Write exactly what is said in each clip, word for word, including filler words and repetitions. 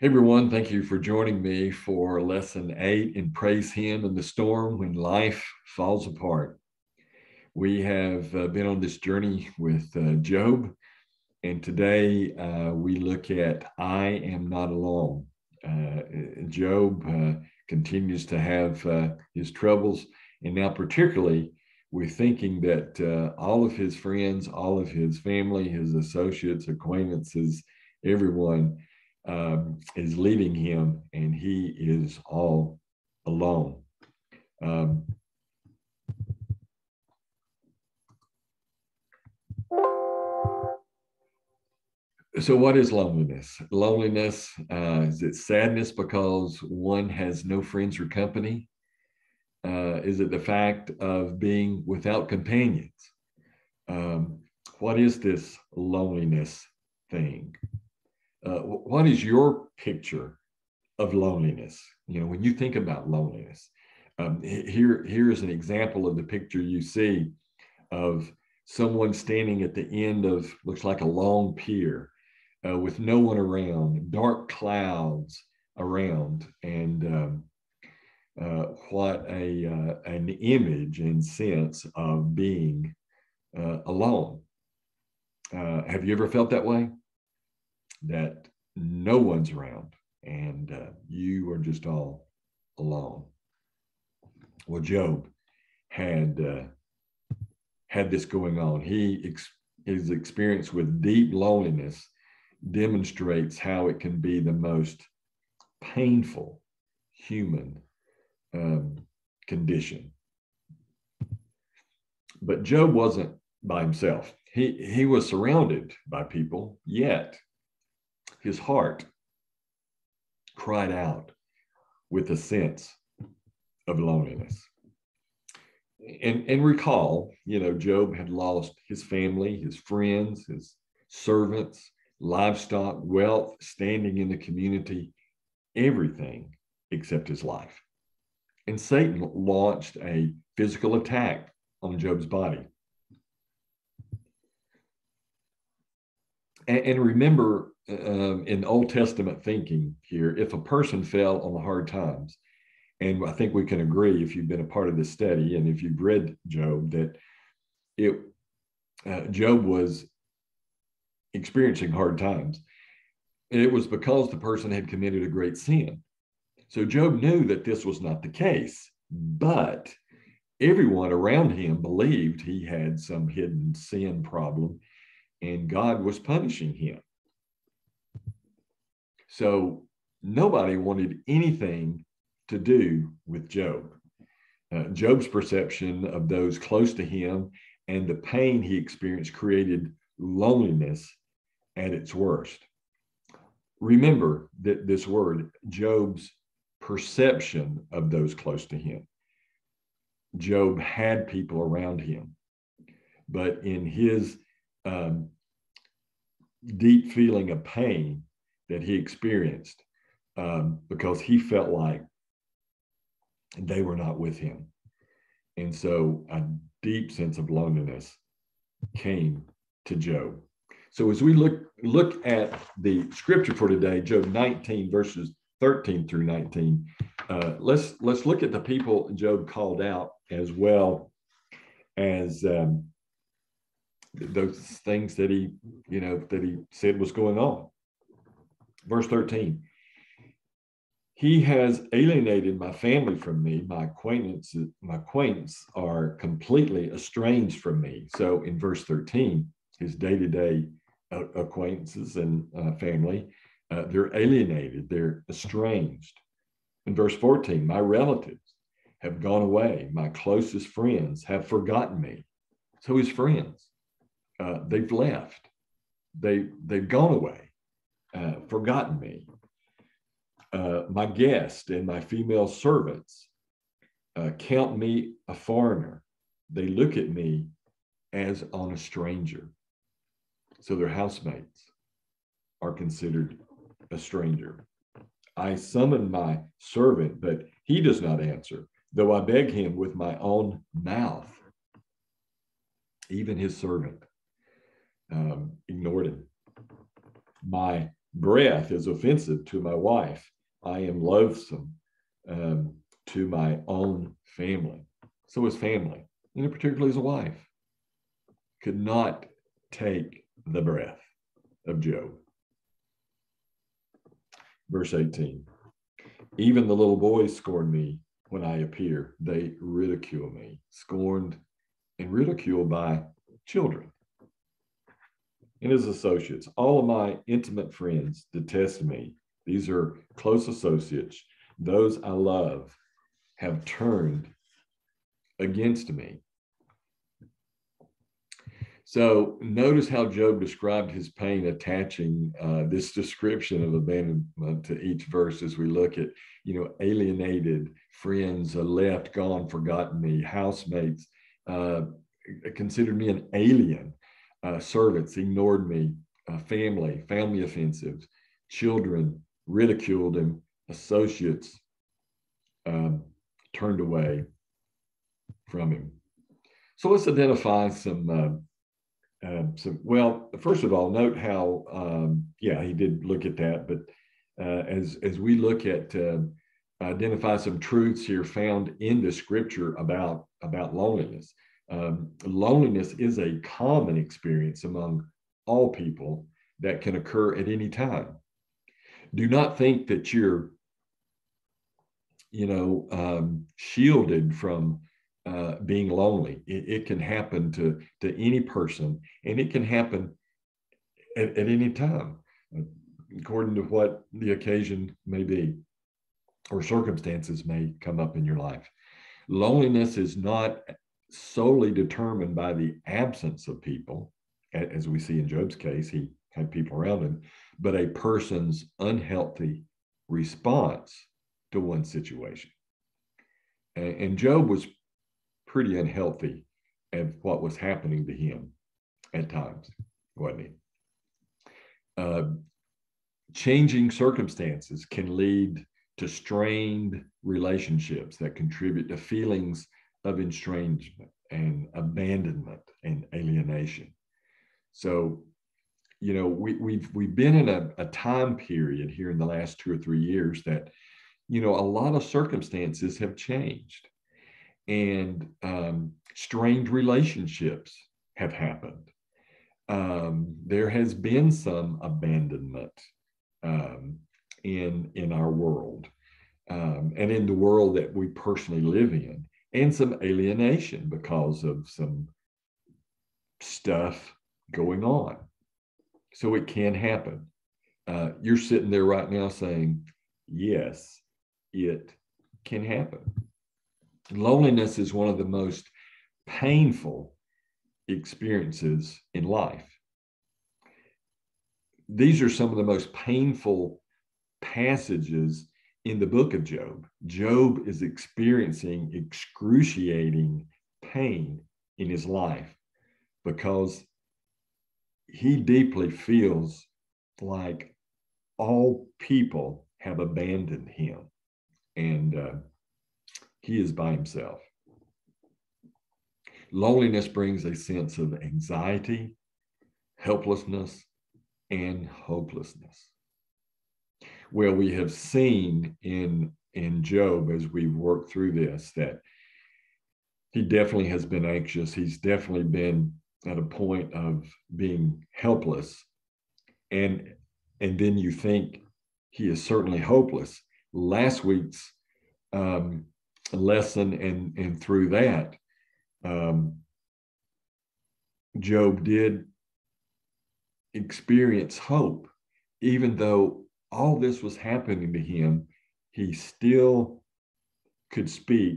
Hey everyone, thank you for joining me for lesson eight in Praise Him in the Storm When Life Falls Apart. We have uh, been on this journey with uh, Job, and today uh, we look at I Am Not Alone. Uh, Job uh, continues to have uh, his troubles, and now particularly with thinking that uh, all of his friends, all of his family, his associates, acquaintances, everyone Um, is leaving him, and he is all alone. Um, so what is loneliness? Loneliness, uh, is it sadness because one has no friends or company? Uh, is it the fact of being without companions? Um, what is this loneliness thing? Uh, what is your picture of loneliness? You know, when you think about loneliness, um, here, here is an example of the picture you see of someone standing at the end of, looks like a long pier uh, with no one around, dark clouds around, and um, uh, what a, uh, an image and sense of being uh, alone. Uh, have you ever felt that way? That no one's around and uh, you are just all alone. Well, Job had uh, had this going on. He ex his experience with deep loneliness demonstrates how it can be the most painful human um, condition. But Job wasn't by himself. He he was surrounded by people, yet his heart cried out with a sense of loneliness. And, and recall, you know, Job had lost his family, his friends, his servants, livestock, wealth, standing in the community, everything except his life. And Satan launched a physical attack on Job's body. And, and remember, Um, in Old Testament thinking here, if a person fell on the hard times, and I think we can agree if you've been a part of this study and if you've read Job, that it uh, Job was experiencing hard times. It was because the person had committed a great sin. So Job knew that this was not the case, but everyone around him believed he had some hidden sin problem and God was punishing him. So nobody wanted anything to do with Job. Uh, Job's perception of those close to him and the pain he experienced created loneliness at its worst. Remember that this word, Job's perception of those close to him. Job had people around him, but in his um, deep feeling of pain that he experienced um, because he felt like they were not with him. And so a deep sense of loneliness came to Job. So as we look, look at the scripture for today, Job nineteen, verses thirteen through nineteen, uh, let's, let's look at the people Job called out, as well as um, those things that he, you know, that he said was going on. Verse thirteen, he has alienated my family from me. My acquaintances, my acquaintance are completely estranged from me. So in verse thirteen, his day-to-day -day acquaintances and uh, family, uh, they're alienated, they're estranged. In verse fourteen, my relatives have gone away. My closest friends have forgotten me. So his friends, uh, they've left. They, they've gone away. Uh, forgotten me. Uh, my guest and my female servants uh, count me a foreigner. They look at me as on a stranger. So their housemates are considered a stranger. I summon my servant, but he does not answer, though I beg him with my own mouth. Even his servant um, ignored him. My breath is offensive to my wife. I am loathsome um, to my own family. So his family, and particularly his wife, could not take the breath of Job. Verse eighteen, even the little boys scorn me when I appear. They ridicule me, scorned and ridiculed by children and his associates. All of my intimate friends detest me. These are close associates. Those I love have turned against me. So notice how Job described his pain, attaching uh, this description of abandonment to each verse as we look at, you know, alienated, friends left, gone, forgotten me, housemates uh, considered me an alien, uh, servants ignored me, uh, family found me offensive, children ridiculed him, associates um, turned away from him. So let's identify some... Uh, Um, so, well, first of all, note how, um, yeah, he did look at that, but uh, as, as we look at, uh, identify some truths here found in the scripture about, about loneliness. Um, loneliness is a common experience among all people that can occur at any time. Do not think that you're, you know, um, shielded from Uh, being lonely. It, it can happen to, to any person, and it can happen at, at any time, according to what the occasion may be or circumstances may come up in your life. Loneliness is not solely determined by the absence of people, as we see in Job's case, he had people around him, but a person's unhealthy response to one situation. And, and Job was pretty unhealthy at what was happening to him at times, wasn't he? Uh, changing circumstances can lead to strained relationships that contribute to feelings of estrangement and abandonment and alienation. So, you know, we, we've, we've been in a, a time period here in the last two or three years that, you know, a lot of circumstances have changed. And um, strained relationships have happened. Um, there has been some abandonment um, in, in our world um, and in the world that we personally live in, and some alienation because of some stuff going on. So it can happen. Uh, you're sitting there right now saying, yes, it can happen. Loneliness is one of the most painful experiences in life. These are some of the most painful passages in the book of Job. Job is experiencing excruciating pain in his life because he deeply feels like all people have abandoned him, and uh, he is by himself. Loneliness brings a sense of anxiety, helplessness, and hopelessness. Well, we have seen in, in Job, as we've worked through this, that he definitely has been anxious. He's definitely been at a point of being helpless. And, and then you think he is certainly hopeless. Last week's um, lesson and and through that um Job did experience hope. Even though all this was happening to him, he still could speak,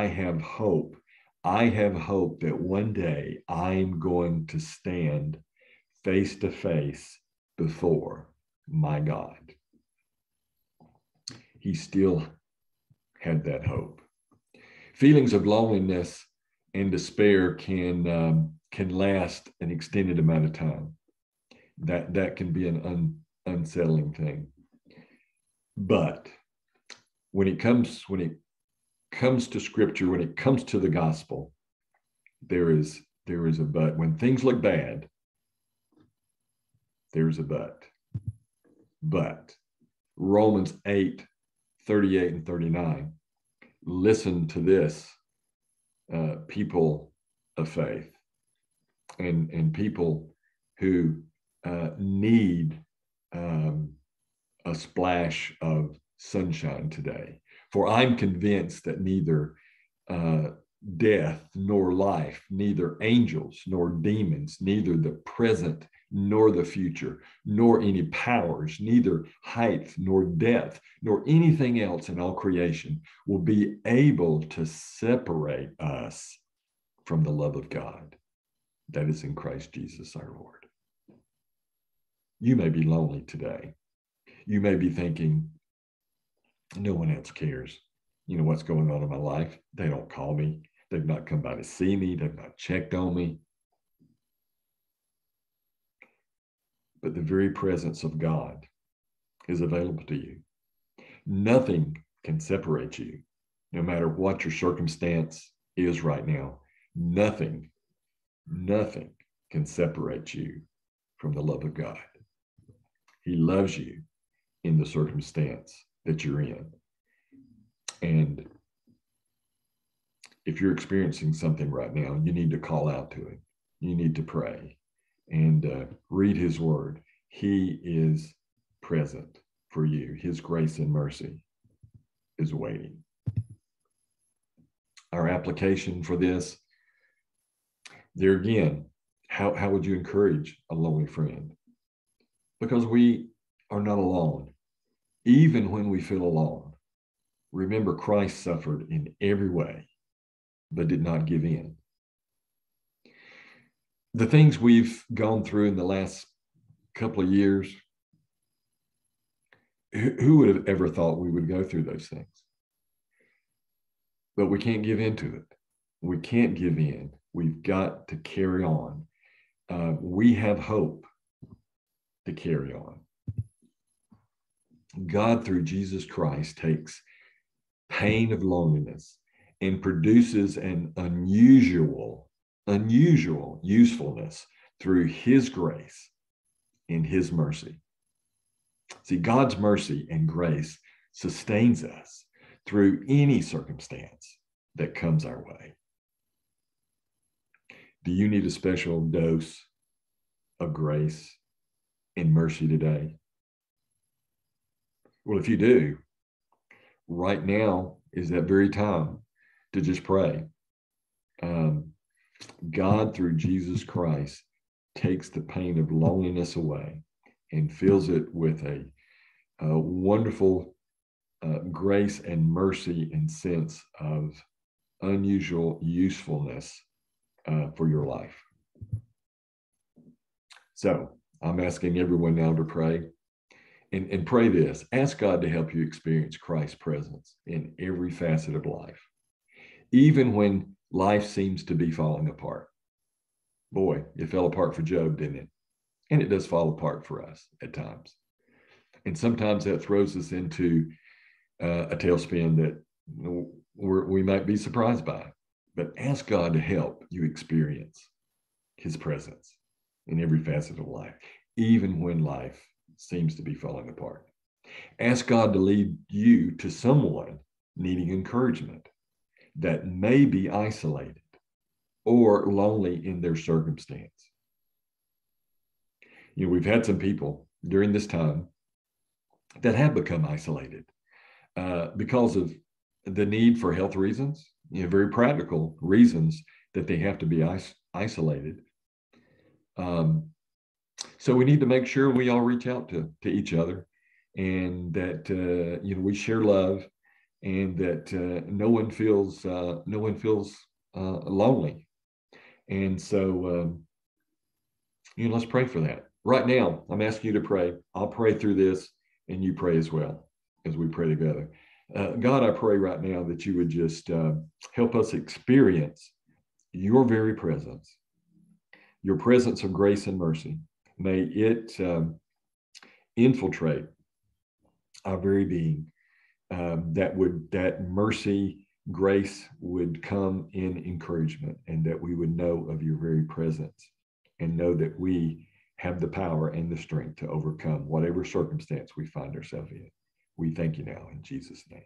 I have hope. I have hope that one day I'm going to stand face to face before my God. He still had that hope. Feelings of loneliness and despair can um, can last an extended amount of time. That that can be an un, unsettling thing. But when it comes when it comes to scripture, when it comes to the gospel, there is there is a but. When things look bad, there's a but. But Romans eight, thirty-eight and thirty-nine, listen to this, uh, people of faith and, and people who uh, need um, a splash of sunshine today. For I'm convinced that neither uh, death nor life, neither angels nor demons, neither the present nor the future, nor any powers, neither height nor depth, nor anything else in all creation will be able to separate us from the love of God that is in Christ Jesus our Lord. You may be lonely today. You may be thinking, no one else cares. You know what's going on in my life? They don't call me. They've not come by to see me. They've not checked on me. But the very presence of God is available to you. Nothing can separate you, no matter what your circumstance is right now. Nothing, nothing can separate you from the love of God. He loves you in the circumstance that you're in. And if you're experiencing something right now, you need to call out to him. You need to pray and uh, read his word. He is present for you. His grace and mercy is waiting. Our application for this, there again, how, how would you encourage a lonely friend? Because we are not alone. Even when we feel alone, remember Christ suffered in every way, but did not give in. The things we've gone through in the last couple of years, who would have ever thought we would go through those things? But we can't give in to it. We can't give in. We've got to carry on. Uh, we have hope to carry on. God, through Jesus Christ, takes pain of loneliness and produces an unusual, unusual usefulness through his grace and his mercy. See, God's mercy and grace sustains us through any circumstance that comes our way. Do you need a special dose of grace and mercy today? Well, if you do, right now is that very time to just pray. Um, God, through Jesus Christ, takes the pain of loneliness away and fills it with a, a wonderful uh, grace and mercy and sense of unusual usefulness uh, for your life. So I'm asking everyone now to pray. And, and pray this, ask God to help you experience Christ's presence in every facet of life, even when life seems to be falling apart. Boy, it fell apart for Job, didn't it? And it does fall apart for us at times. And sometimes that throws us into uh, a tailspin that we're, we might be surprised by. But ask God to help you experience his presence in every facet of life, even when life seems to be falling apart. Ask God to lead you to someone needing encouragement that may be isolated or lonely in their circumstance. You know, we've had some people during this time that have become isolated uh, because of the need for health reasons, you know, very practical reasons that they have to be is- isolated. Um, So we need to make sure we all reach out to, to each other and that, uh, you know, we share love and that uh, no one feels, uh, no one feels uh, lonely. And so, um, you know, let's pray for that. Right now, I'm asking you to pray. I'll pray through this and you pray as well as we pray together. Uh, God, I pray right now that you would just uh, help us experience your very presence, your presence of grace and mercy. May it um, infiltrate our very being, um, that would that mercy, grace would come in encouragement, and that we would know of your very presence and know that we have the power and the strength to overcome whatever circumstance we find ourselves in. We thank you now in Jesus' name.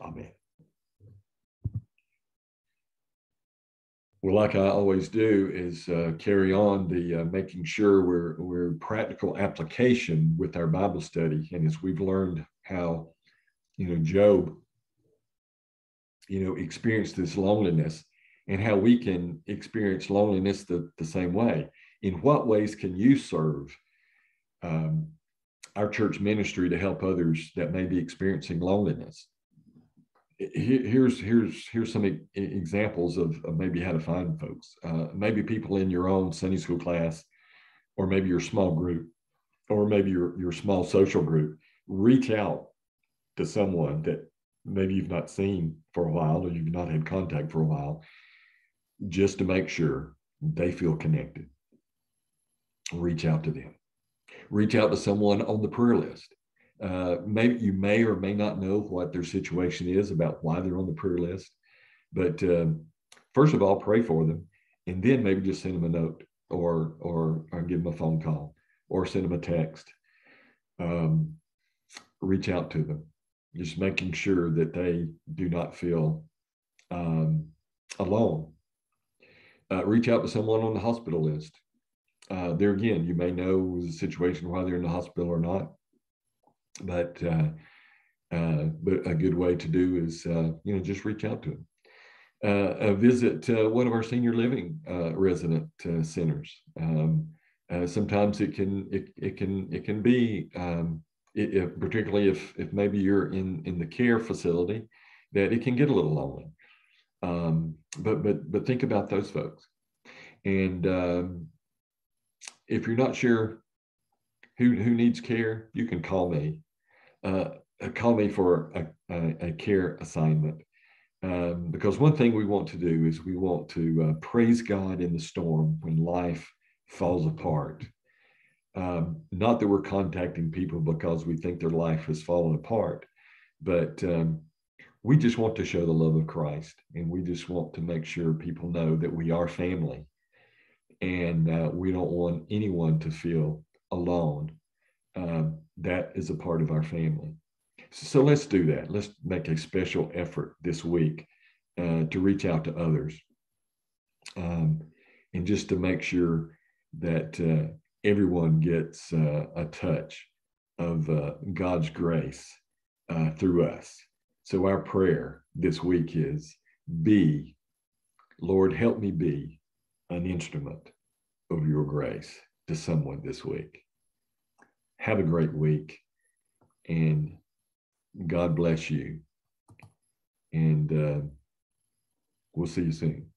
Amen. Well, like I always do, is uh, carry on the uh, making sure we're, we're practical application with our Bible study. And as we've learned how, you know, Job, you know, experienced this loneliness, and how we can experience loneliness the, the same way. In what ways can you serve um, our church ministry to help others that may be experiencing loneliness? Here's here's here's some e examples of, of maybe how to find folks. Uh, maybe people in your own Sunday school class, or maybe your small group, or maybe your your small social group. Reach out to someone that maybe you've not seen for a while, or you've not had contact for a while, just to make sure they feel connected. Reach out to them. Reach out to someone on the prayer list. Uh, maybe you may or may not know what their situation is about why they're on the prayer list, but um, first of all, pray for them, and then maybe just send them a note, or or, or give them a phone call, or send them a text. Um, reach out to them, just making sure that they do not feel um, alone. Uh, reach out to someone on the hospital list. Uh, there again, you may know the situation why they're in the hospital or not. But uh, uh, but a good way to do is uh, you know just reach out to them. Uh, visit uh, one of our senior living uh, resident uh, centers. Um, uh, sometimes it can it it can it can be um, it, if, particularly if if maybe you're in in the care facility, that it can get a little lonely. Um, but but but think about those folks, and um, if you're not sure Who, who needs care, you can call me. Uh, call me for a, a, a care assignment. Um, because one thing we want to do is we want to uh, praise God in the storm when life falls apart. Um, not that we're contacting people because we think their life has fallen apart, but um, we just want to show the love of Christ. And we just want to make sure people know that we are family. And uh, we don't want anyone to feel alone. Um, that is a part of our family. So, so let's do that. Let's make a special effort this week uh, to reach out to others, um, and just to make sure that uh, everyone gets uh, a touch of uh, God's grace uh, through us. So our prayer this week is, be, Lord, help me be an instrument of your grace to someone this week. Have a great week, and God bless you, and uh, we'll see you soon.